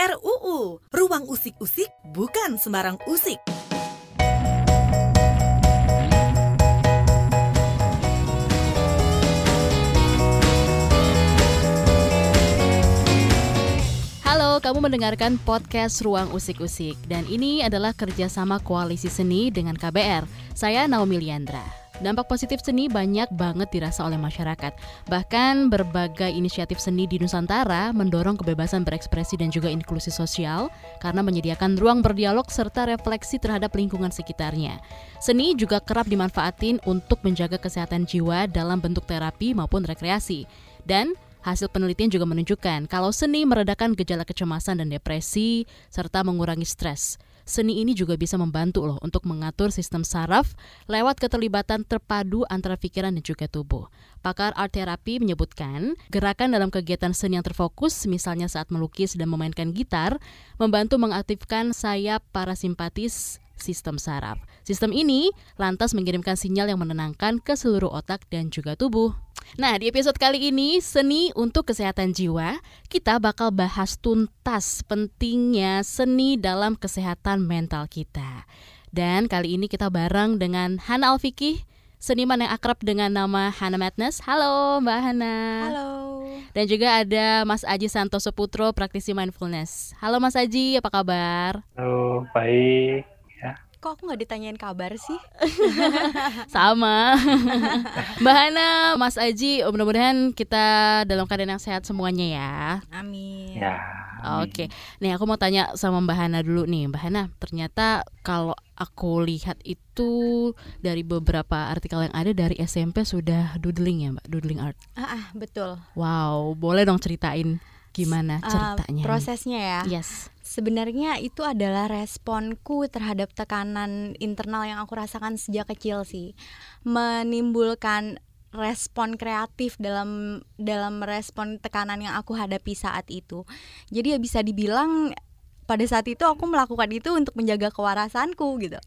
RUU, Ruang Usik Usik bukan sembarang usik. Halo, kamu mendengarkan podcast Ruang Usik Usik dan ini adalah kerjasama Koalisi Seni dengan KBR. Saya Naomi Liandra. Dampak positif seni banyak banget dirasa oleh masyarakat. Bahkan berbagai inisiatif seni di Nusantara mendorong kebebasan berekspresi dan juga inklusi sosial karena menyediakan ruang berdialog serta refleksi terhadap lingkungan sekitarnya. Seni juga kerap dimanfaatin untuk menjaga kesehatan jiwa dalam bentuk terapi maupun rekreasi. Dan hasil penelitian juga menunjukkan kalau seni meredakan gejala kecemasan dan depresi serta mengurangi stres. Seni ini juga bisa membantu loh untuk mengatur sistem saraf lewat keterlibatan terpadu antara pikiran dan juga tubuh. Pakar art therapy menyebutkan, gerakan dalam kegiatan seni yang terfokus, misalnya saat melukis dan memainkan gitar, membantu mengaktifkan sayap parasimpatis sistem saraf. Sistem ini lantas mengirimkan sinyal yang menenangkan ke seluruh otak dan juga tubuh. Nah, di episode kali ini, Seni untuk Kesehatan Jiwa, kita bakal bahas tuntas pentingnya seni dalam kesehatan mental kita. Dan kali ini kita bareng dengan Hana Alfikih, seniman yang akrab dengan nama Hana Madness. Halo Mbak Hana. Halo. Dan juga ada Mas Aji Santoso Putro, praktisi mindfulness. Halo Mas Aji, apa kabar? Halo, baik. Kok aku nggak ditanyain kabar sih? Sama. Mbak Hana, Mas Aji, mudah-mudahan kita dalam keadaan yang sehat semuanya ya. Amin. Ya. Oke. Nih aku mau tanya sama Mbak Hana dulu nih. Mbak Hana, ternyata kalau aku lihat itu dari beberapa artikel yang ada dari SMP sudah doodling ya, Mbak? Doodling art. Betul. Wow, boleh dong ceritain gimana ceritanya? Prosesnya ya. Yes. Sebenarnya itu adalah responku terhadap tekanan internal yang aku rasakan sejak kecil sih. Menimbulkan respon kreatif dalam respon tekanan yang aku hadapi saat itu. Jadi ya bisa dibilang pada saat itu aku melakukan itu untuk menjaga kewarasanku gitu.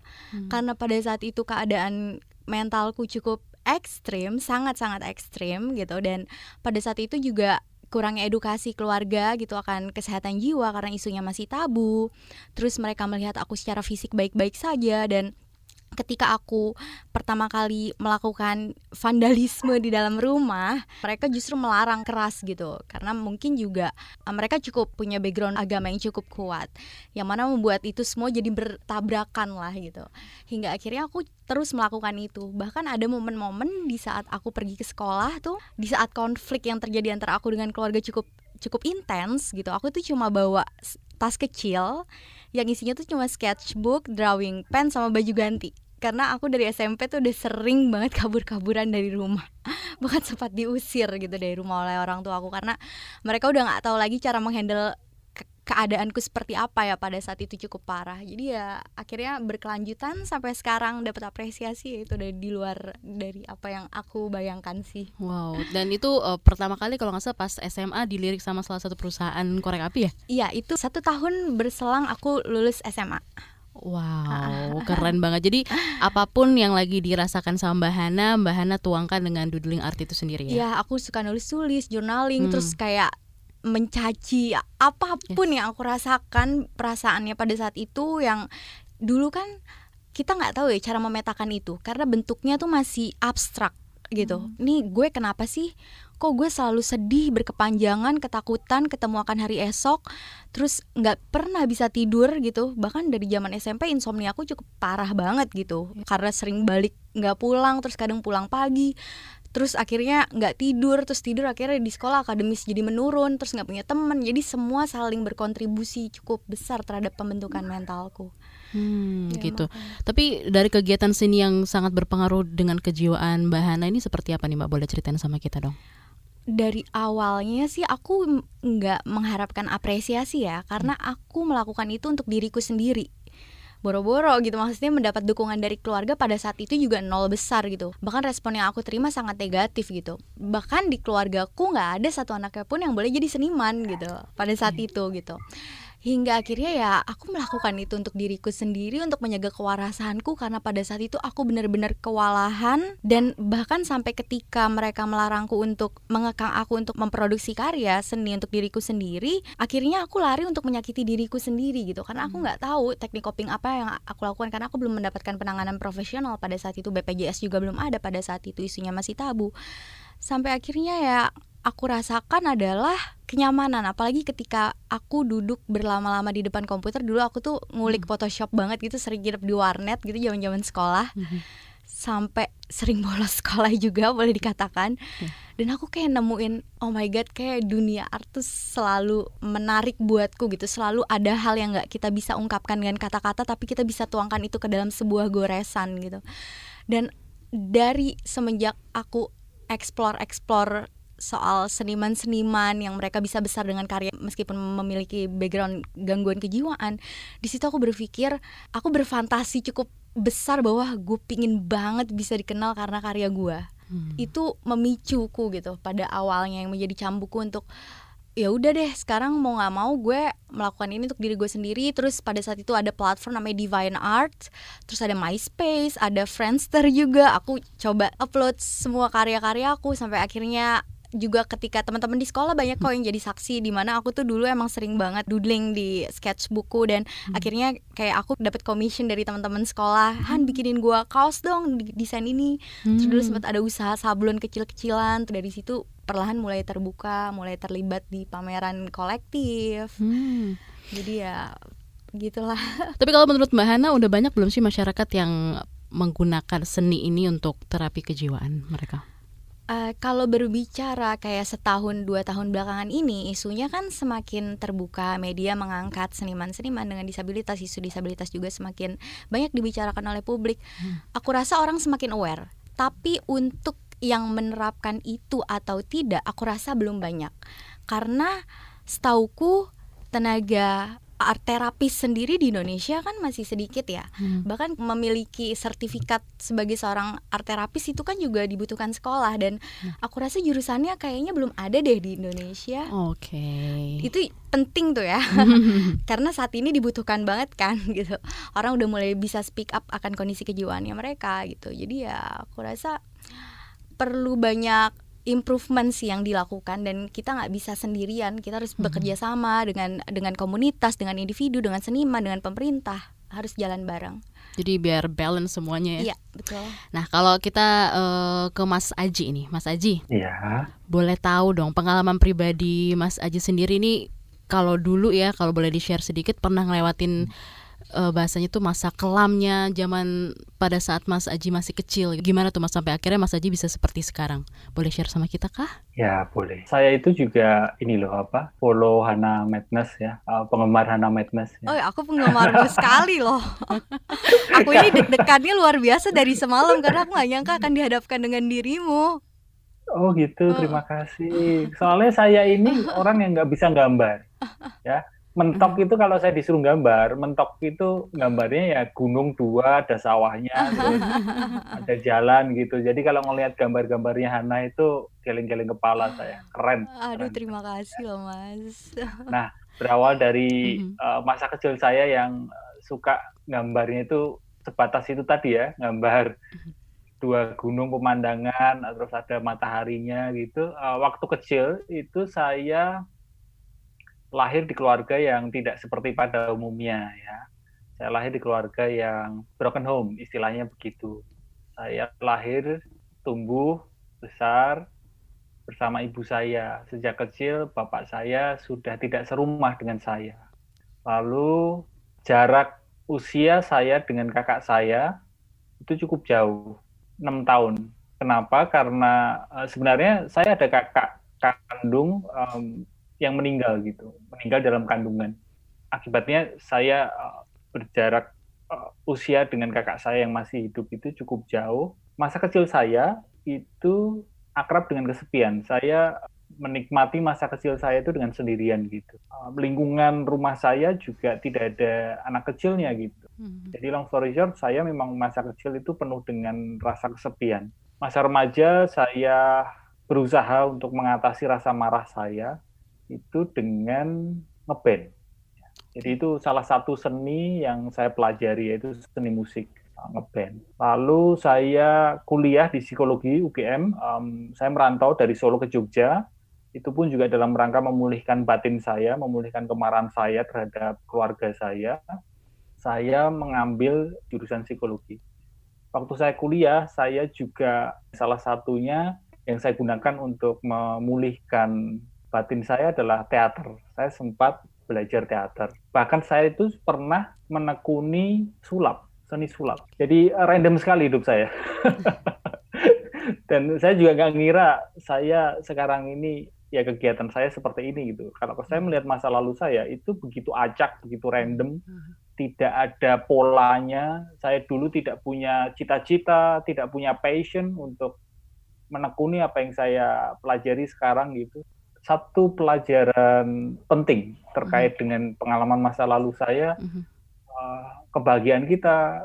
Karena pada saat itu keadaan mentalku cukup ekstrim, sangat-sangat ekstrim gitu. Dan pada saat itu juga kurangnya edukasi keluarga gitu akan kesehatan jiwa karena isunya masih tabu. Terus mereka melihat aku secara fisik baik-baik saja, dan ketika aku pertama kali melakukan vandalisme di dalam rumah, mereka justru melarang keras gitu. Karena mungkin juga mereka cukup punya background agama yang cukup kuat, yang mana membuat itu semua jadi bertabrakan lah gitu. Hingga akhirnya aku terus melakukan itu. Bahkan ada momen-momen di saat aku pergi ke sekolah tuh, di saat konflik yang terjadi antara aku dengan keluarga cukup intens gitu, aku tuh cuma bawa tas kecil yang isinya tuh cuma sketchbook, drawing pen, sama baju ganti. Karena aku dari SMP tuh udah sering banget kabur-kaburan dari rumah. Bahkan sempat diusir gitu dari rumah oleh orang tua aku karena mereka udah gak tahu lagi cara menghandle keadaanku seperti apa ya. Pada saat itu cukup parah. Jadi ya akhirnya berkelanjutan sampai sekarang, dapat apresiasi itu dari di luar dari apa yang aku bayangkan sih. Wow, dan itu pertama kali kalau gak salah pas SMA dilirik sama salah satu perusahaan korek api ya? Iya, itu 1 tahun berselang aku lulus SMA. Wow, keren banget. Jadi apapun yang lagi dirasakan sama Mbak Hana tuangkan dengan doodling art itu sendiri ya? Iya, aku suka nulis-nulis, journaling, terus kayak mencaci apapun yang aku rasakan perasaannya pada saat itu. Yang dulu kan kita nggak tahu ya cara memetakan itu karena bentuknya tuh masih abstrak gitu. Nih gue kenapa sih? Kok gue selalu sedih, berkepanjangan, ketakutan, ketemu akan hari esok, terus nggak pernah bisa tidur gitu. Bahkan dari zaman SMP insomnia aku cukup parah banget gitu karena sering balik nggak pulang, terus kadang pulang pagi. Terus akhirnya nggak tidur, terus tidur akhirnya di sekolah akademis jadi menurun, terus nggak punya teman. Jadi semua saling berkontribusi cukup besar terhadap pembentukan mentalku. Ya, gitu. Makanya. Tapi dari kegiatan seni yang sangat berpengaruh dengan kejiwaan Mbak Hana ini seperti apa nih Mbak? Boleh ceritain sama kita dong. Dari awalnya sih aku nggak mengharapkan apresiasi ya, karena aku melakukan itu untuk diriku sendiri. Boro-boro gitu, maksudnya mendapat dukungan dari keluarga pada saat itu juga 0 besar gitu. Bahkan respon yang aku terima sangat negatif gitu. Bahkan di keluargaku gak ada satu anaknya pun yang boleh jadi seniman gitu pada saat itu gitu. Hingga akhirnya ya aku melakukan itu untuk diriku sendiri, untuk menjaga kewarasanku, karena pada saat itu aku benar-benar kewalahan. Dan bahkan sampai ketika mereka melarangku untuk mengekang aku untuk memproduksi karya seni untuk diriku sendiri, akhirnya aku lari untuk menyakiti diriku sendiri gitu. Karena aku nggak tahu teknik coping apa yang aku lakukan, karena aku belum mendapatkan penanganan profesional pada saat itu. BPJS juga belum ada pada saat itu, isunya masih tabu. Sampai akhirnya ya aku rasakan adalah kenyamanan, apalagi ketika aku duduk berlama-lama di depan komputer. Dulu aku tuh ngulik Photoshop banget gitu, sering hidup di warnet gitu zaman-zaman sekolah. Sampai sering bolos sekolah juga boleh dikatakan. Dan aku kayak nemuin, oh my god, kayak dunia art tuh selalu menarik buatku gitu. Selalu ada hal yang gak kita bisa ungkapkan dengan kata-kata, tapi kita bisa tuangkan itu ke dalam sebuah goresan gitu. Dan dari semenjak aku explore soal seniman-seniman yang mereka bisa besar dengan karya meskipun memiliki background gangguan kejiwaan, di situ aku berpikir, aku berfantasi cukup besar bahwa gue pingin banget bisa dikenal karena karya gue. Itu memicuku gitu pada awalnya, yang menjadi cambukku untuk ya udah deh, sekarang mau nggak mau gue melakukan ini untuk diri gue sendiri. Terus pada saat itu ada platform namanya DeviantArt, terus ada MySpace, ada Friendster juga. Aku coba upload semua karya-karya aku, sampai akhirnya juga ketika teman-teman di sekolah banyak kok yang jadi saksi, di mana aku tuh dulu emang sering banget doodling di sketchbookku. Dan akhirnya kayak aku dapat commission dari teman-teman sekolah, Han bikinin gua kaos dong, desain ini. Terus dulu sempat ada usaha sablon kecil-kecilan. Dari situ perlahan mulai terbuka, mulai terlibat di pameran kolektif. Jadi ya gitulah. Tapi kalau menurut Mbak Hana, udah banyak belum sih masyarakat yang menggunakan seni ini untuk terapi kejiwaan mereka? Kalau berbicara kayak setahun dua tahun belakangan ini, isunya kan semakin terbuka, media mengangkat seniman-seniman dengan disabilitas, isu disabilitas juga semakin banyak dibicarakan oleh publik. Aku rasa orang semakin aware, tapi untuk yang menerapkan itu atau tidak, aku rasa belum banyak. Karena setauku tenaga art terapis sendiri di Indonesia kan masih sedikit ya. Bahkan memiliki sertifikat sebagai seorang art terapis itu kan juga dibutuhkan sekolah, dan aku rasa jurusannya kayaknya belum ada deh di Indonesia. Itu penting tuh ya. Karena saat ini dibutuhkan banget kan gitu. Orang udah mulai bisa speak up akan kondisi kejiwaannya mereka gitu. Jadi ya aku rasa perlu banyak improvement sih yang dilakukan, dan kita nggak bisa sendirian. Kita harus bekerja sama dengan komunitas, dengan individu, dengan seniman, dengan pemerintah. Harus jalan bareng. Jadi biar balance semuanya ya. Iya, betul. Nah, kalau kita ke Mas Aji nih, Mas Aji. Iya. Boleh tahu dong pengalaman pribadi Mas Aji sendiri ini, kalau dulu ya, kalau boleh di-share sedikit, pernah ngelewatin bahasanya tuh masa kelamnya zaman pada saat Mas Aji masih kecil. Gimana tuh Mas sampai akhirnya Mas Aji bisa seperti sekarang? Boleh share sama kita kah? Ya boleh. Saya itu juga ini loh follow Hana Madness ya, penggemar Hana Madness ya. Oh ya, aku penggemarmu sekali loh. Aku ini deg-degannya luar biasa dari semalam, karena aku gak nyangka akan dihadapkan dengan dirimu. Oh gitu, terima kasih. Soalnya saya ini orang yang gak bisa gambar ya. Mentok itu kalau saya disuruh gambar, mentok itu gambarnya ya gunung dua, ada sawahnya, ada jalan gitu. Jadi kalau ngelihat gambar-gambarnya Hana itu geleng-geleng kepala saya, keren. Aduh, keren. Terima kasih loh Mas. Nah, berawal dari masa kecil saya yang suka gambarnya itu sebatas itu tadi ya, gambar dua gunung pemandangan, terus ada mataharinya gitu. Waktu kecil itu saya lahir di keluarga yang tidak seperti pada umumnya ya. Saya lahir di keluarga yang broken home, istilahnya begitu. Saya lahir, tumbuh, besar bersama ibu saya. Sejak kecil bapak saya sudah tidak serumah dengan saya. Lalu jarak usia saya dengan kakak saya itu cukup jauh, 6 tahun. Kenapa? Karena sebenarnya saya ada kakak kandung yang meninggal gitu, meninggal dalam kandungan. Akibatnya saya berjarak usia dengan kakak saya yang masih hidup itu cukup jauh. Masa kecil saya itu akrab dengan kesepian. Saya menikmati masa kecil saya itu dengan sendirian gitu. Lingkungan rumah saya juga tidak ada anak kecilnya gitu. Jadi long story short, saya memang masa kecil itu penuh dengan rasa kesepian. Masa remaja saya berusaha untuk mengatasi rasa marah saya itu dengan ngeband. Jadi itu salah satu seni yang saya pelajari, yaitu seni musik ngeband. Lalu saya kuliah di psikologi UGM, saya merantau dari Solo ke Jogja, itu pun juga dalam rangka memulihkan batin saya, memulihkan kemarahan saya terhadap keluarga saya mengambil jurusan psikologi. Waktu saya kuliah, saya juga salah satunya yang saya gunakan untuk memulihkan batin saya adalah teater. Saya sempat belajar teater. Bahkan saya itu pernah menekuni sulap, seni sulap. Jadi random sekali hidup saya. Dan saya juga nggak ngira saya sekarang ini, ya kegiatan saya seperti ini gitu. Karena saya melihat masa lalu saya itu begitu acak, begitu random, tidak ada polanya. Saya dulu tidak punya cita-cita, tidak punya passion untuk menekuni apa yang saya pelajari sekarang gitu. Satu pelajaran penting terkait dengan pengalaman masa lalu saya, kebahagiaan kita,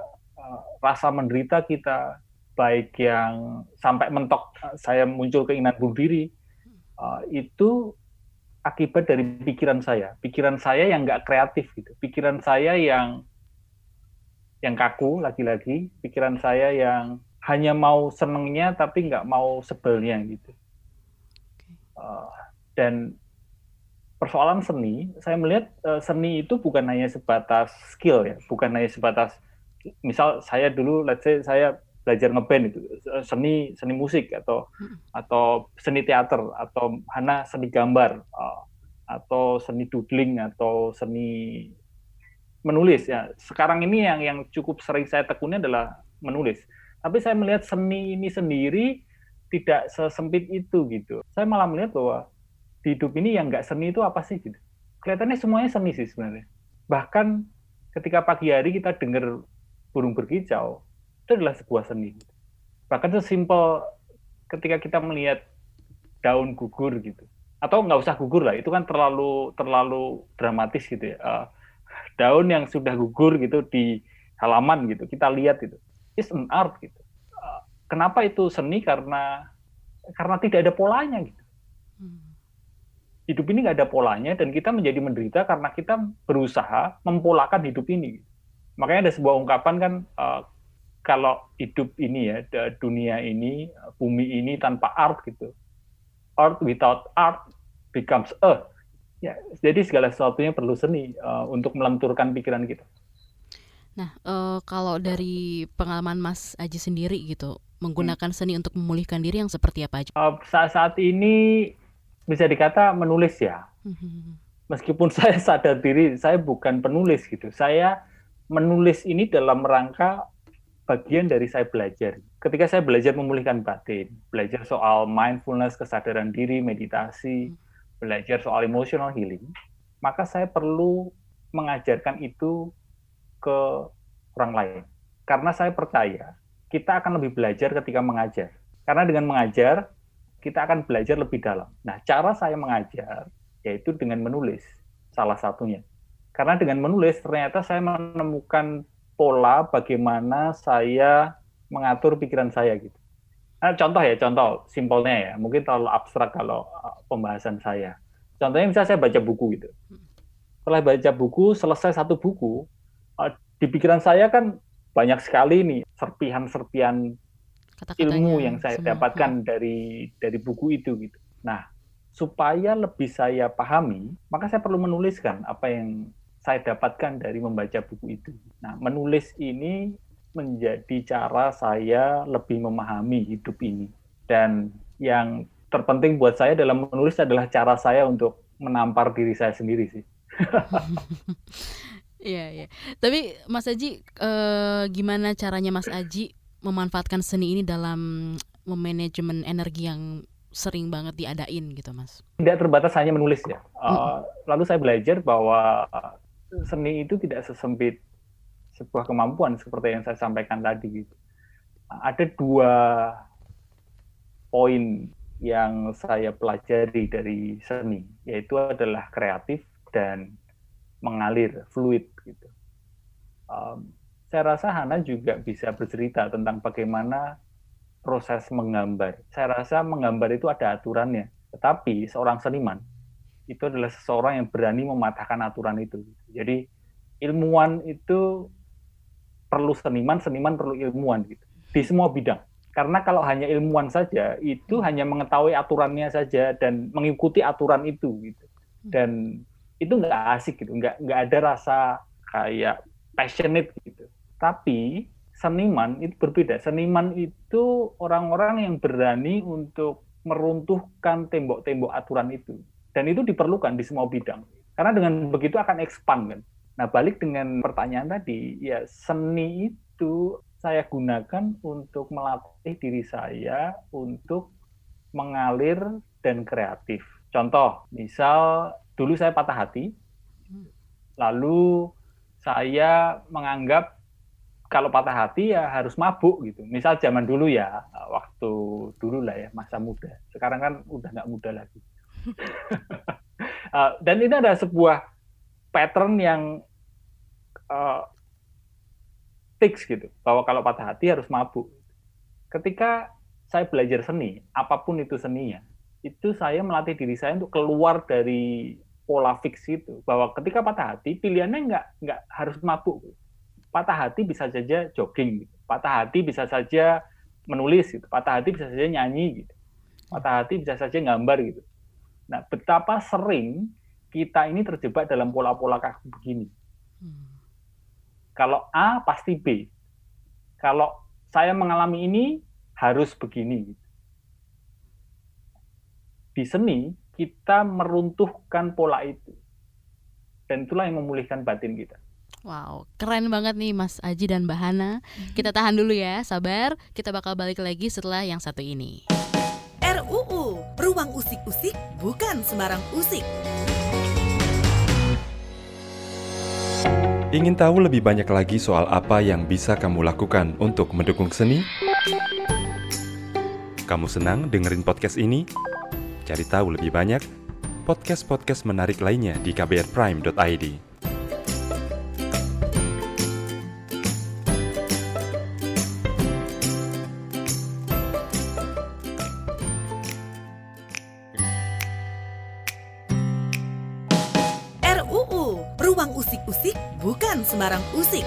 rasa menderita kita, baik yang sampai mentok saya muncul keinginan bunuh diri, itu akibat dari pikiran saya yang nggak kreatif gitu, pikiran saya yang kaku, lagi-lagi pikiran saya yang hanya mau senengnya tapi nggak mau sebelnya gitu. Dan persoalan seni, saya melihat seni itu bukan hanya sebatas skill ya, bukan hanya sebatas misal saya dulu, let's say saya belajar ngeband itu, seni musik atau seni teater, atau Hana seni gambar, atau seni doodling, atau seni menulis ya. Sekarang ini yang cukup sering saya tekuni adalah menulis. Tapi saya melihat seni ini sendiri tidak sesempit itu gitu. Saya malah melihat bahwa di hidup ini yang nggak seni itu apa sih gitu. Kelihatannya semuanya seni sih sebenarnya. Bahkan ketika pagi hari kita dengar burung berkicau, itu adalah sebuah seni. Bahkan sesimpel ketika kita melihat daun gugur gitu, atau nggak usah gugur lah, itu kan terlalu dramatis gitu ya. Daun yang sudah gugur gitu di halaman gitu, kita lihat gitu, it's an art gitu. Kenapa itu seni? Karena tidak ada polanya gitu. Hidup ini nggak ada polanya dan kita menjadi menderita karena kita berusaha mempolakan hidup ini. Makanya ada sebuah ungkapan kan, kalau hidup ini ya, dunia ini, bumi ini tanpa art gitu. Art without art becomes earth. Ya, jadi segala sesuatunya perlu seni untuk melenturkan pikiran kita. Nah, kalau dari pengalaman Mas Aji sendiri gitu, menggunakan seni untuk memulihkan diri yang seperti apa aja? Saat ini bisa dikata menulis ya. Meskipun saya sadar diri, saya bukan penulis gitu. Saya menulis ini dalam rangka bagian dari saya belajar. Ketika saya belajar memulihkan batin, belajar soal mindfulness, kesadaran diri, meditasi, belajar soal emotional healing, maka saya perlu mengajarkan itu ke orang lain. Karena saya percaya, kita akan lebih belajar ketika mengajar. Karena dengan mengajar, kita akan belajar lebih dalam. Nah, cara saya mengajar, yaitu dengan menulis, salah satunya. Karena dengan menulis, ternyata saya menemukan pola bagaimana saya mengatur pikiran saya gitu. Nah, contoh simpelnya ya, mungkin terlalu abstrak kalau pembahasan saya. Contohnya misalnya saya baca buku gitu. Setelah baca buku, selesai satu buku, di pikiran saya kan banyak sekali nih serpihan-serpihan ilmu yang saya dapatkan dari buku itu gitu. Nah, supaya lebih saya pahami, maka saya perlu menuliskan apa yang saya dapatkan dari membaca buku itu. Nah, menulis ini menjadi cara saya lebih memahami hidup ini. Dan yang terpenting buat saya dalam menulis adalah cara saya untuk menampar diri saya sendiri sih. Iya. Tapi Mas Aji, gimana caranya Mas Aji memanfaatkan seni ini dalam memanajemen energi yang sering banget diadain gitu, Mas? Tidak terbatas hanya menulis ya. Lalu saya belajar bahwa seni itu tidak sesempit sebuah kemampuan seperti yang saya sampaikan tadi gitu. Ada dua poin yang saya pelajari dari seni, yaitu adalah kreatif dan mengalir, fluid gitu. Saya rasa Hana juga bisa bercerita tentang bagaimana proses menggambar. Saya rasa menggambar itu ada aturannya, tetapi seorang seniman itu adalah seseorang yang berani mematahkan aturan itu. Jadi ilmuwan itu perlu seniman, seniman perlu ilmuwan gitu, di semua bidang. Karena kalau hanya ilmuwan saja, itu hanya mengetahui aturannya saja dan mengikuti aturan itu gitu. Dan itu nggak asik gitu, nggak ada rasa kayak passionate gitu. Tapi seniman itu berbeda. Seniman itu orang-orang yang berani untuk meruntuhkan tembok-tembok aturan itu. Dan itu diperlukan di semua bidang. Karena dengan begitu akan expand kan. Nah, balik dengan pertanyaan tadi, ya seni itu saya gunakan untuk melatih diri saya untuk mengalir dan kreatif. Contoh, misal dulu saya patah hati, lalu saya menganggap kalau patah hati ya harus mabuk gitu. Misal zaman dulu ya, waktu dulu lah ya, masa muda. Sekarang kan udah nggak muda lagi. Dan ini ada sebuah pattern yang fix gitu, bahwa kalau patah hati harus mabuk. Ketika saya belajar seni, apapun itu seninya, itu saya melatih diri saya untuk keluar dari pola fix itu, bahwa ketika patah hati pilihannya nggak harus mabuk. Patah hati bisa saja jogging, gitu. Patah hati bisa saja menulis, gitu. Patah hati bisa saja nyanyi, gitu. Patah hati bisa saja gambar gitu. Nah, betapa sering kita ini terjebak dalam pola-pola kaku begini. Kalau A, pasti B. Kalau saya mengalami ini, harus begini. Di seni, kita meruntuhkan pola itu. Dan itulah yang memulihkan batin kita. Wow, keren banget nih Mas Aji dan Mbak Hana. Kita tahan dulu ya, sabar. Kita bakal balik lagi setelah yang satu ini. RUU, Ruang Usik-Usik, bukan sembarang usik. Ingin tahu lebih banyak lagi soal apa yang bisa kamu lakukan untuk mendukung seni? Kamu senang dengerin podcast ini? Cari tahu lebih banyak podcast-podcast menarik lainnya di KBRPrime.id. Sembarang usik.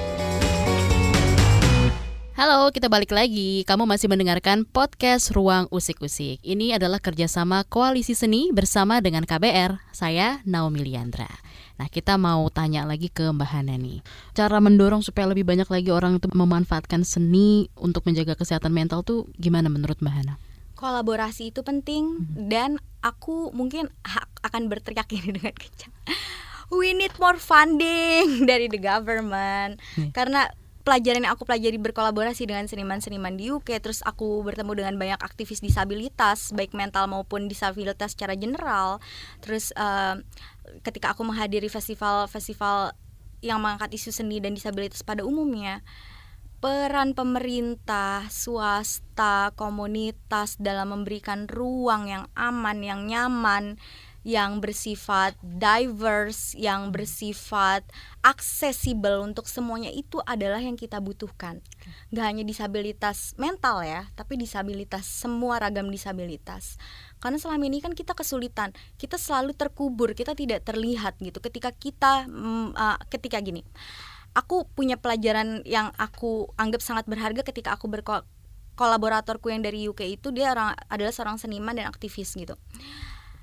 Halo, kita balik lagi. Kamu masih mendengarkan podcast Ruang Usik Usik. Ini adalah kerjasama Koalisi Seni bersama dengan KBR. Saya Naomi Liandra. Nah, kita mau tanya lagi ke Mbak Hana nih. Cara mendorong supaya lebih banyak lagi orang itu memanfaatkan seni untuk menjaga kesehatan mental tuh gimana menurut Mbak Hana? Kolaborasi itu penting dan aku mungkin akan berteriak ini dengan kencang. We need more funding dari the government. Karena pelajaran yang aku pelajari berkolaborasi dengan seniman-seniman di UK, terus aku bertemu dengan banyak aktivis disabilitas, baik mental maupun disabilitas secara general. Terus ketika aku menghadiri festival-festival yang mengangkat isu seni dan disabilitas pada umumnya, peran pemerintah, swasta, komunitas dalam memberikan ruang yang aman, yang nyaman, yang bersifat diverse, yang bersifat aksesibel untuk semuanya itu adalah yang kita butuhkan. Gak hanya disabilitas mental ya, tapi disabilitas, semua ragam disabilitas. Karena selama ini kan kita kesulitan, kita selalu terkubur, kita tidak terlihat gitu. Ketika kita, ketika gini, aku punya pelajaran yang aku anggap sangat berharga ketika aku kolaboratorku yang dari UK itu, dia adalah seorang seniman dan aktivis gitu.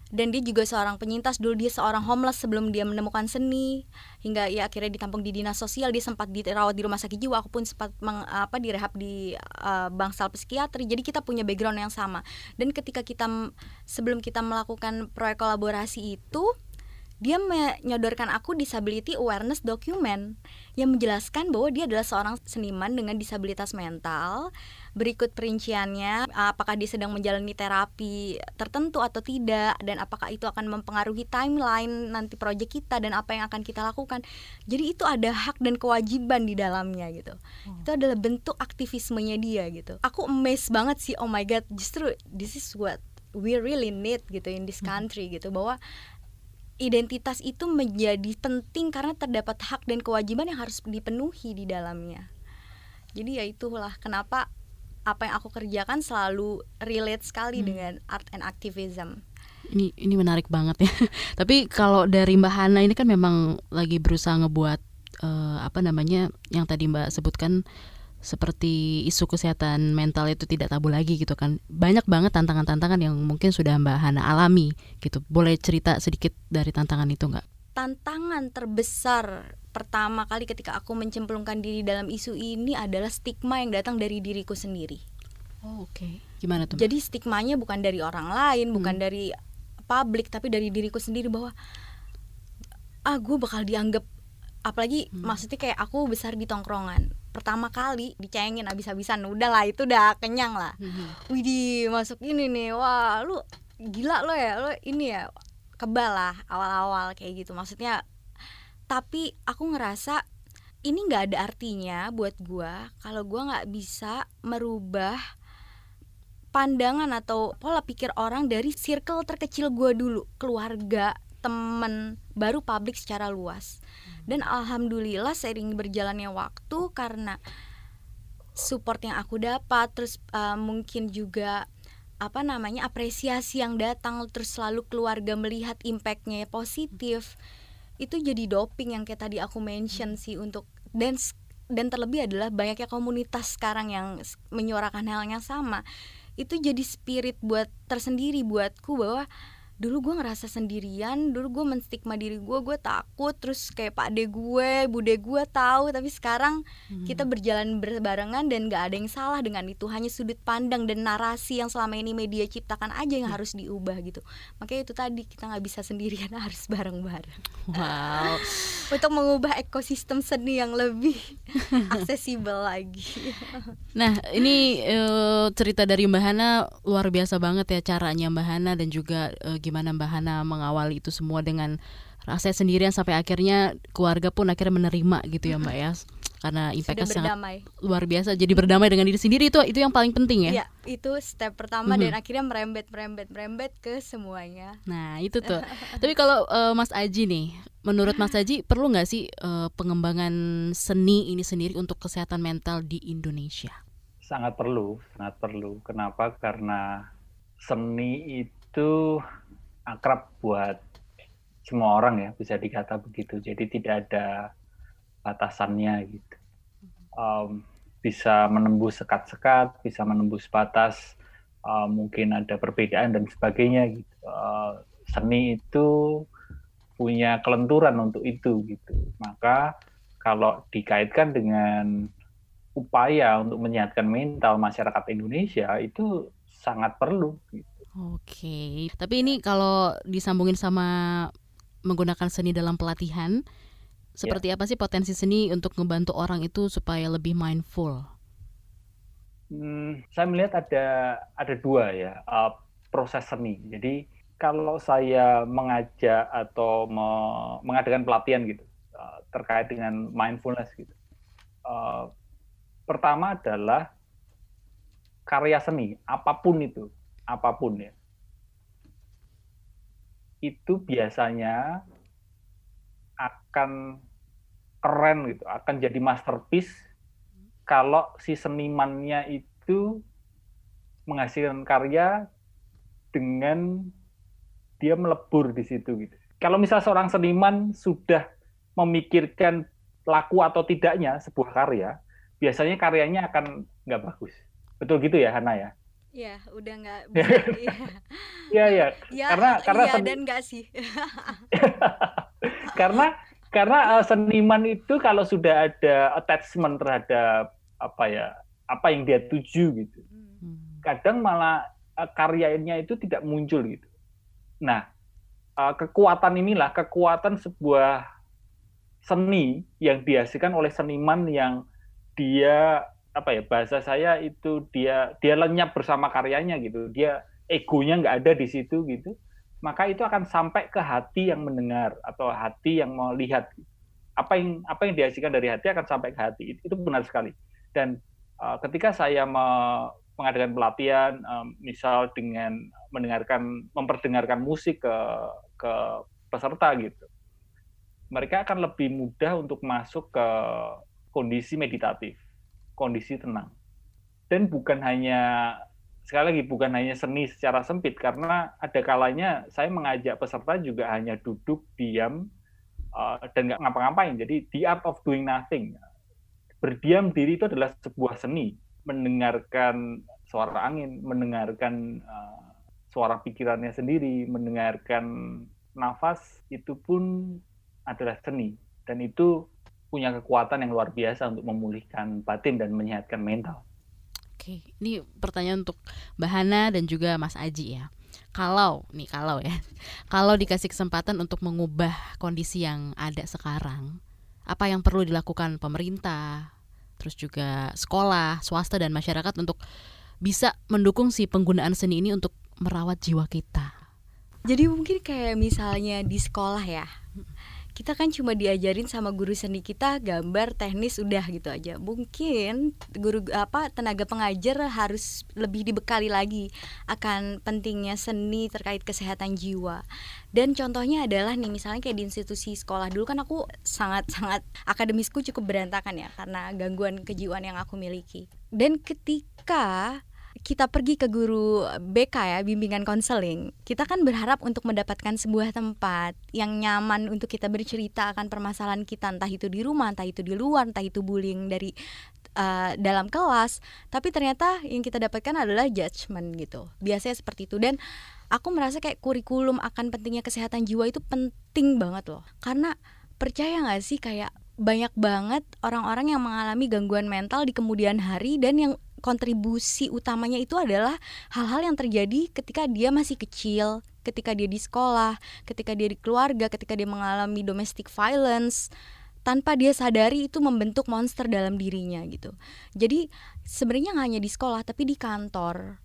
Dan dia juga seorang penyintas, dulu dia seorang homeless sebelum dia menemukan seni. Hingga ya akhirnya ditampung di dinas sosial, dia sempat dirawat di rumah sakit jiwa. Aku pun sempat direhab di bangsal psikiatri. Jadi kita punya background yang sama. Dan ketika kita, sebelum kita melakukan proyek kolaborasi itu, dia menyodorkan aku disability awareness document yang menjelaskan bahwa dia adalah seorang seniman dengan disabilitas mental. Berikut perinciannya, apakah dia sedang menjalani terapi tertentu atau tidak, dan apakah itu akan mempengaruhi timeline nanti proyek kita dan apa yang akan kita lakukan. Jadi itu ada hak dan kewajiban di dalamnya gitu. Itu adalah bentuk aktivismenya dia gitu. Aku amazed banget sih, oh my god, justru this is what we really need gitu in this country gitu, bahwa identitas itu menjadi penting karena terdapat hak dan kewajiban yang harus dipenuhi di dalamnya. Jadi ya itulah kenapa apa yang aku kerjakan selalu relate sekali dengan art and activism. Ini menarik banget ya. Tapi kalau dari Mbak Hana ini kan memang lagi berusaha ngebuat apa namanya yang tadi Mbak sebutkan seperti isu kesehatan mental itu tidak tabu lagi gitu kan. Banyak banget tantangan-tantangan yang mungkin sudah Mbak Hana alami gitu. Boleh cerita sedikit dari tantangan itu nggak? Tantangan terbesar pertama kali ketika aku mencemplungkan diri dalam isu ini adalah stigma yang datang dari diriku sendiri. Oh, oke. Okay. Gimana tuh? Jadi stigmanya bukan dari orang lain, bukan dari publik, tapi dari diriku sendiri bahwa gue bakal dianggap, apalagi maksudnya kayak aku besar di tongkrongan. Pertama kali dicayangin abis-abisan, udahlah itu udah kenyang lah. Widih, masuk ini nih, wah lu gila lo ya, lo ini ya kebal lah awal-awal kayak gitu. Maksudnya tapi aku ngerasa ini nggak ada artinya buat gue kalau gue nggak bisa merubah pandangan atau pola pikir orang dari circle terkecil gue dulu, keluarga, temen, baru publik secara luas. Dan alhamdulillah seiring berjalannya waktu, karena support yang aku dapat, terus mungkin juga apa namanya apresiasi yang datang, terus selalu keluarga melihat impactnya positif. Itu jadi doping yang kayak tadi aku mention sih untuk dance, dan terlebih adalah banyaknya komunitas sekarang yang menyuarakan hal yang sama. Itu jadi spirit buat tersendiri buatku bahwa dulu gue ngerasa sendirian, dulu gue menstigma diri gue takut, terus kayak pakde gue, bude gue tahu, tapi sekarang kita berjalan berbarengan dan gak ada yang salah dengan itu, hanya sudut pandang dan narasi yang selama ini media ciptakan aja yang harus diubah gitu. Makanya itu tadi, kita gak bisa sendirian, harus bareng-bareng. Wow. Untuk mengubah ekosistem seni yang lebih aksesibel lagi. Nah, ini cerita dari Mbak Hana luar biasa banget ya, caranya Mbak Hana dan juga gimana Mbak Hana mengawali itu semua dengan rasa sendirian sampai akhirnya keluarga pun akhirnya menerima gitu ya Mbak ya, karena impactnya sangat luar biasa. Jadi berdamai dengan diri sendiri itu yang paling penting ya. Iya, itu step pertama dan akhirnya merembet ke semuanya. Nah itu tuh. Tapi kalau Mas Aji nih, menurut Mas Aji perlu nggak sih pengembangan seni ini sendiri untuk kesehatan mental di Indonesia? Sangat perlu, sangat perlu. Kenapa? Karena seni itu akrab buat semua orang ya, bisa dikata begitu. Jadi tidak ada batasannya gitu. Bisa menembus sekat-sekat, bisa menembus batas, mungkin ada perbedaan dan sebagainya gitu. Seni itu punya kelenturan untuk itu gitu. Maka kalau dikaitkan dengan upaya untuk menyehatkan mental masyarakat Indonesia itu sangat perlu gitu. Oke, tapi ini kalau disambungin sama menggunakan seni dalam pelatihan, seperti apa sih potensi seni untuk membantu orang itu supaya lebih mindful? Saya melihat ada dua ya, proses seni. Jadi kalau saya mengajak atau mengadakan pelatihan gitu terkait dengan mindfulness gitu, pertama adalah karya seni apapun itu. Apapun ya, itu biasanya akan keren gitu, akan jadi masterpiece kalau si senimannya itu menghasilkan karya dengan dia melebur di situ gitu. Kalau misal seorang seniman sudah memikirkan laku atau tidaknya sebuah karya, biasanya karyanya akan nggak bagus. Betul gitu ya Hana ya? Ya, udah nggak. Ya. Karena ya, dan nggak sih. karena seniman itu kalau sudah ada attachment terhadap apa yang dia tuju gitu, kadang malah karyanya itu tidak muncul gitu. Nah, kekuatan sebuah seni yang dihasilkan oleh seniman yang dia bahasa saya itu dia lenyap bersama karyanya gitu, dia egonya nggak ada di situ gitu, maka itu akan sampai ke hati yang mendengar atau hati yang melihat gitu. Apa yang dihasilkan dari hati akan sampai ke hati, itu benar sekali. Dan ketika saya mengadakan pelatihan misal dengan memperdengarkan musik ke peserta gitu, mereka akan lebih mudah untuk masuk ke kondisi meditatif, kondisi tenang. Dan bukan hanya sekali lagi bukan hanya seni secara sempit, karena ada kalanya saya mengajak peserta juga hanya duduk, diam, dan nggak ngapa-ngapain. Jadi the art of doing nothing. Berdiam diri itu adalah sebuah seni. Mendengarkan suara angin, mendengarkan suara pikirannya sendiri, mendengarkan nafas, itu pun adalah seni. Dan itu punya kekuatan yang luar biasa untuk memulihkan batin dan menyehatkan mental. Oke, ini pertanyaan untuk Mbak Hana dan juga Mas Aji ya. Kalau dikasih kesempatan untuk mengubah kondisi yang ada sekarang, apa yang perlu dilakukan pemerintah, terus juga sekolah, swasta dan masyarakat untuk bisa mendukung si penggunaan seni ini untuk merawat jiwa kita? Jadi mungkin kayak misalnya di sekolah ya. Kita kan cuma diajarin sama guru seni kita gambar teknis udah gitu aja. Mungkin tenaga pengajar harus lebih dibekali lagi akan pentingnya seni terkait kesehatan jiwa. Dan contohnya adalah nih misalnya kayak di institusi sekolah dulu kan aku sangat-sangat akademisku cukup berantakan ya karena gangguan kejiwaan yang aku miliki. Dan ketika kita pergi ke guru BK ya, bimbingan konseling, kita kan berharap untuk mendapatkan sebuah tempat yang nyaman untuk kita bercerita akan permasalahan kita, entah itu di rumah, entah itu di luar, entah itu bullying dari dalam kelas. Tapi ternyata yang kita dapatkan adalah judgement gitu, biasanya seperti itu. Dan aku merasa kayak kurikulum akan pentingnya kesehatan jiwa itu penting banget loh. Karena percaya gak sih kayak banyak banget orang-orang yang mengalami gangguan mental di kemudian hari, dan yang kontribusi utamanya itu adalah hal-hal yang terjadi ketika dia masih kecil, ketika dia di sekolah, ketika dia di keluarga, ketika dia mengalami domestic violence. Tanpa dia sadari itu membentuk monster dalam dirinya gitu. Jadi sebenarnya nggak hanya di sekolah tapi di kantor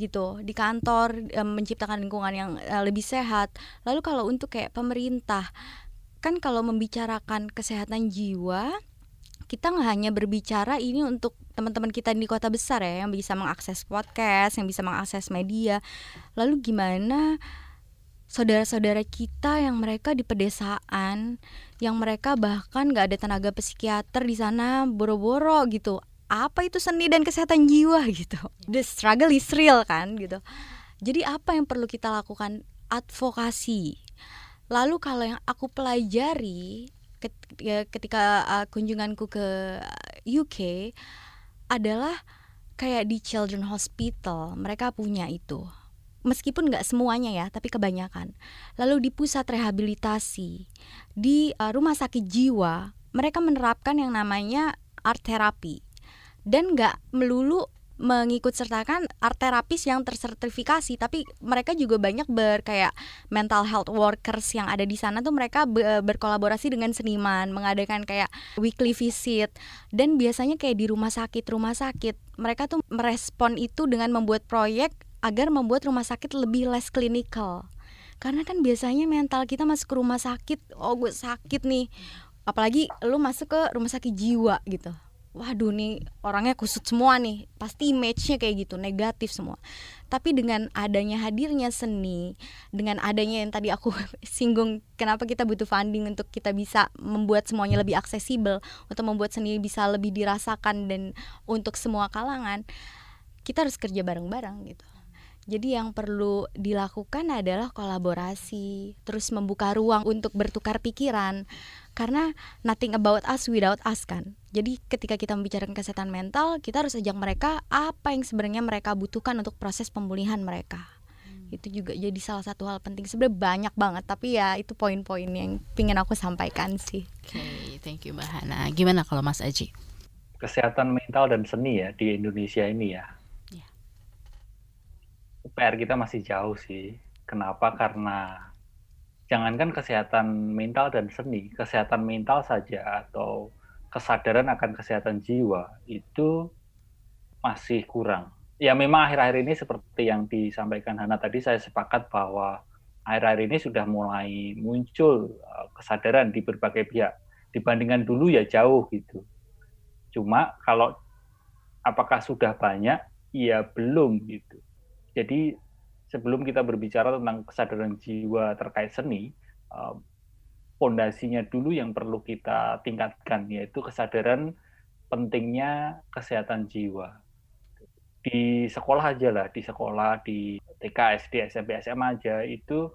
gitu, di kantor menciptakan lingkungan yang lebih sehat. Lalu kalau untuk kayak pemerintah, kan kalau membicarakan kesehatan jiwa, kita nggak hanya berbicara ini untuk teman-teman kita di kota besar ya, yang bisa mengakses podcast, yang bisa mengakses media. Lalu gimana saudara-saudara kita yang mereka di pedesaan, yang mereka bahkan nggak ada tenaga psikiater di sana, boro-boro gitu. Apa itu seni dan kesehatan jiwa gitu? The struggle is real kan gitu. Jadi apa yang perlu kita lakukan? Advokasi. Lalu kalau yang aku pelajari ketika kunjunganku ke UK adalah kayak di Children's Hospital, mereka punya itu. Meskipun nggak semuanya ya, tapi kebanyakan. Lalu di pusat rehabilitasi, di rumah sakit jiwa, mereka menerapkan yang namanya art therapy. Dan nggak melulu mengikut sertakan art terapis yang tersertifikasi, tapi mereka juga banyak kayak mental health workers yang ada di sana tuh, mereka berkolaborasi dengan seniman, mengadakan kayak weekly visit. Dan biasanya kayak di rumah sakit mereka tuh merespon itu dengan membuat proyek agar membuat rumah sakit lebih less clinical. Karena kan biasanya mental kita masuk ke rumah sakit, oh gue sakit nih, apalagi lu masuk ke rumah sakit jiwa gitu, waduh nih orangnya kusut semua nih, pasti image-nya kayak gitu, negatif semua. Tapi dengan adanya hadirnya seni, dengan adanya yang tadi aku singgung, kenapa kita butuh funding untuk kita bisa membuat semuanya lebih aksesibel, untuk membuat seni bisa lebih dirasakan dan untuk semua kalangan, kita harus kerja bareng-bareng gitu. Jadi yang perlu dilakukan adalah kolaborasi, terus membuka ruang untuk bertukar pikiran. Karena nothing about us without us kan. Jadi ketika kita membicarakan kesehatan mental, kita harus ajak mereka apa yang sebenarnya mereka butuhkan untuk proses pemulihan mereka. Itu juga jadi salah satu hal penting. Sebenarnya banyak banget, tapi ya itu poin-poin yang pingin aku sampaikan sih. Oke, thank you Mbak Hana. Gimana kalau Mas Aji? Kesehatan mental dan seni ya di Indonesia ini ya, PR kita masih jauh sih. Kenapa? Karena jangankan kesehatan mental dan seni, kesehatan mental saja atau kesadaran akan kesehatan jiwa itu masih kurang. Ya memang akhir-akhir ini seperti yang disampaikan Hana tadi, saya sepakat bahwa akhir-akhir ini sudah mulai muncul kesadaran di berbagai pihak. Dibandingkan dulu ya jauh gitu. Cuma kalau apakah sudah banyak? Ya belum gitu. Jadi sebelum kita berbicara tentang kesadaran jiwa terkait seni, fondasinya dulu yang perlu kita tingkatkan, yaitu kesadaran pentingnya kesehatan jiwa. di sekolah aja lah, di sekolah, di TK, SD, SMP, SMA aja itu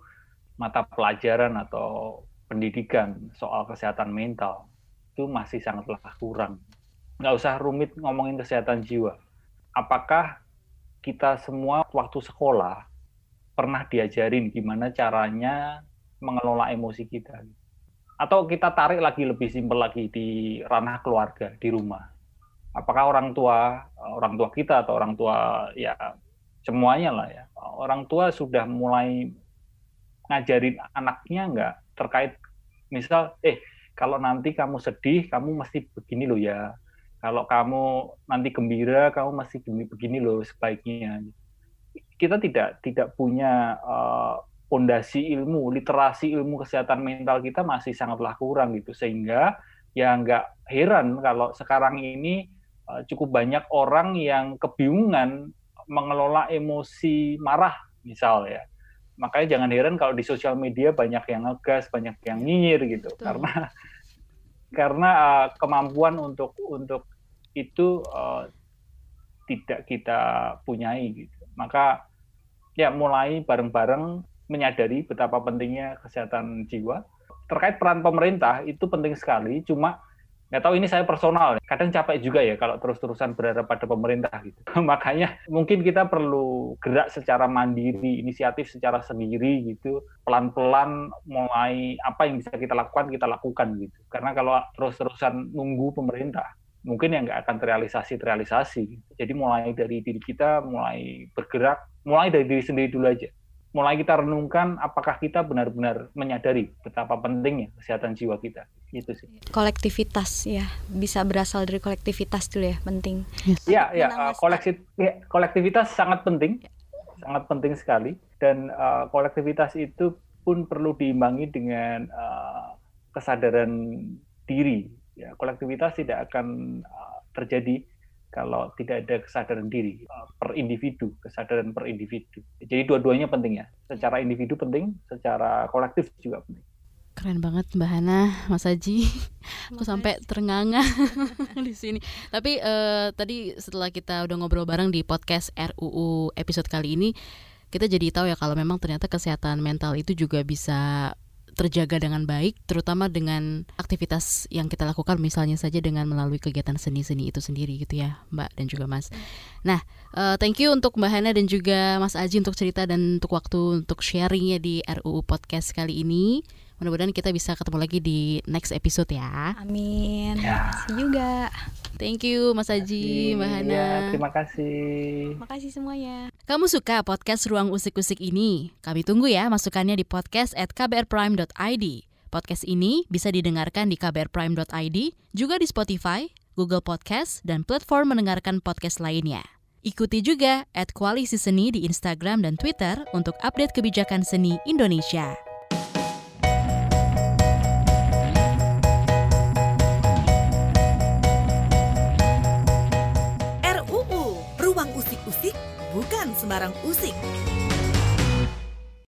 mata pelajaran atau pendidikan soal kesehatan mental itu masih sangatlah kurang. Nggak usah rumit ngomongin kesehatan jiwa. Apakah kita semua waktu sekolah pernah diajarin gimana caranya mengelola emosi kita? Atau kita tarik lagi lebih simpel lagi di ranah keluarga, di rumah. Apakah orang tua kita atau orang tua ya semuanya lah ya, orang tua sudah mulai ngajarin anaknya nggak terkait misal, kalau nanti kamu sedih, kamu mesti begini loh ya. Kalau kamu nanti gembira, kamu mesti begini loh sebaiknya. Kita tidak punya fondasi ilmu, literasi ilmu kesehatan mental kita masih sangatlah kurang gitu, sehingga ya nggak heran kalau sekarang ini cukup banyak orang yang kebingungan mengelola emosi marah misal ya. Makanya jangan heran kalau di sosial media banyak yang ngegas, banyak yang nyinyir gitu. Betul. Karena kemampuan untuk itu tidak kita punyai gitu. Maka ya mulai bareng-bareng menyadari betapa pentingnya kesehatan jiwa. Terkait peran pemerintah itu penting sekali, cuma nggak tahu, ini saya personal, kadang capek juga ya kalau terus-terusan berharap pada pemerintah gitu. Makanya mungkin kita perlu gerak secara mandiri, inisiatif secara sendiri gitu, pelan-pelan mulai apa yang bisa kita lakukan gitu. Karena kalau terus-terusan nunggu pemerintah, mungkin yang nggak akan terrealisasi gitu. Jadi mulai dari diri kita, mulai bergerak, mulai dari diri sendiri dulu aja. Mulai kita renungkan apakah kita benar-benar menyadari betapa pentingnya kesehatan jiwa kita. Itu sih. Kolektivitas ya, bisa berasal dari kolektivitas dulu ya, penting. Iya, yes. Kolektivitas sangat penting. Ya. Sangat penting sekali, dan kolektivitas itu pun perlu diimbangi dengan kesadaran diri. Ya, kolektivitas tidak akan terjadi kalau tidak ada kesadaran diri per individu. Jadi dua-duanya penting ya. Secara individu penting, secara kolektif juga penting. Keren banget Mbak Hana, Mas Aji. Aku sampai ternganga di sini. Tapi tadi setelah kita udah ngobrol bareng di podcast RUU episode kali ini, kita jadi tahu ya kalau memang ternyata kesehatan mental itu juga bisa terjaga dengan baik, terutama dengan aktivitas yang kita lakukan, misalnya saja dengan melalui kegiatan seni-seni itu sendiri gitu ya Mbak dan juga Mas. Nah, thank you untuk Mbak Hana dan juga Mas Aji untuk cerita dan untuk waktu untuk sharingnya di RUU Podcast kali ini. Mudah-mudahan kita bisa ketemu lagi di next episode ya. Amin. Ya. Terima kasih juga. Thank you Mas Aji, Mbak Hana. Ya, terima kasih. Terima kasih semuanya. Kamu suka podcast Ruang Usik-Usik ini? Kami tunggu ya masukannya di podcast@kbrprime.id. Podcast ini bisa didengarkan di kbrprime.id, juga di Spotify, Google Podcast, dan platform mendengarkan podcast lainnya. Ikuti juga @koalisiseni di Instagram dan Twitter untuk update kebijakan seni Indonesia. Bukan sembarang usik.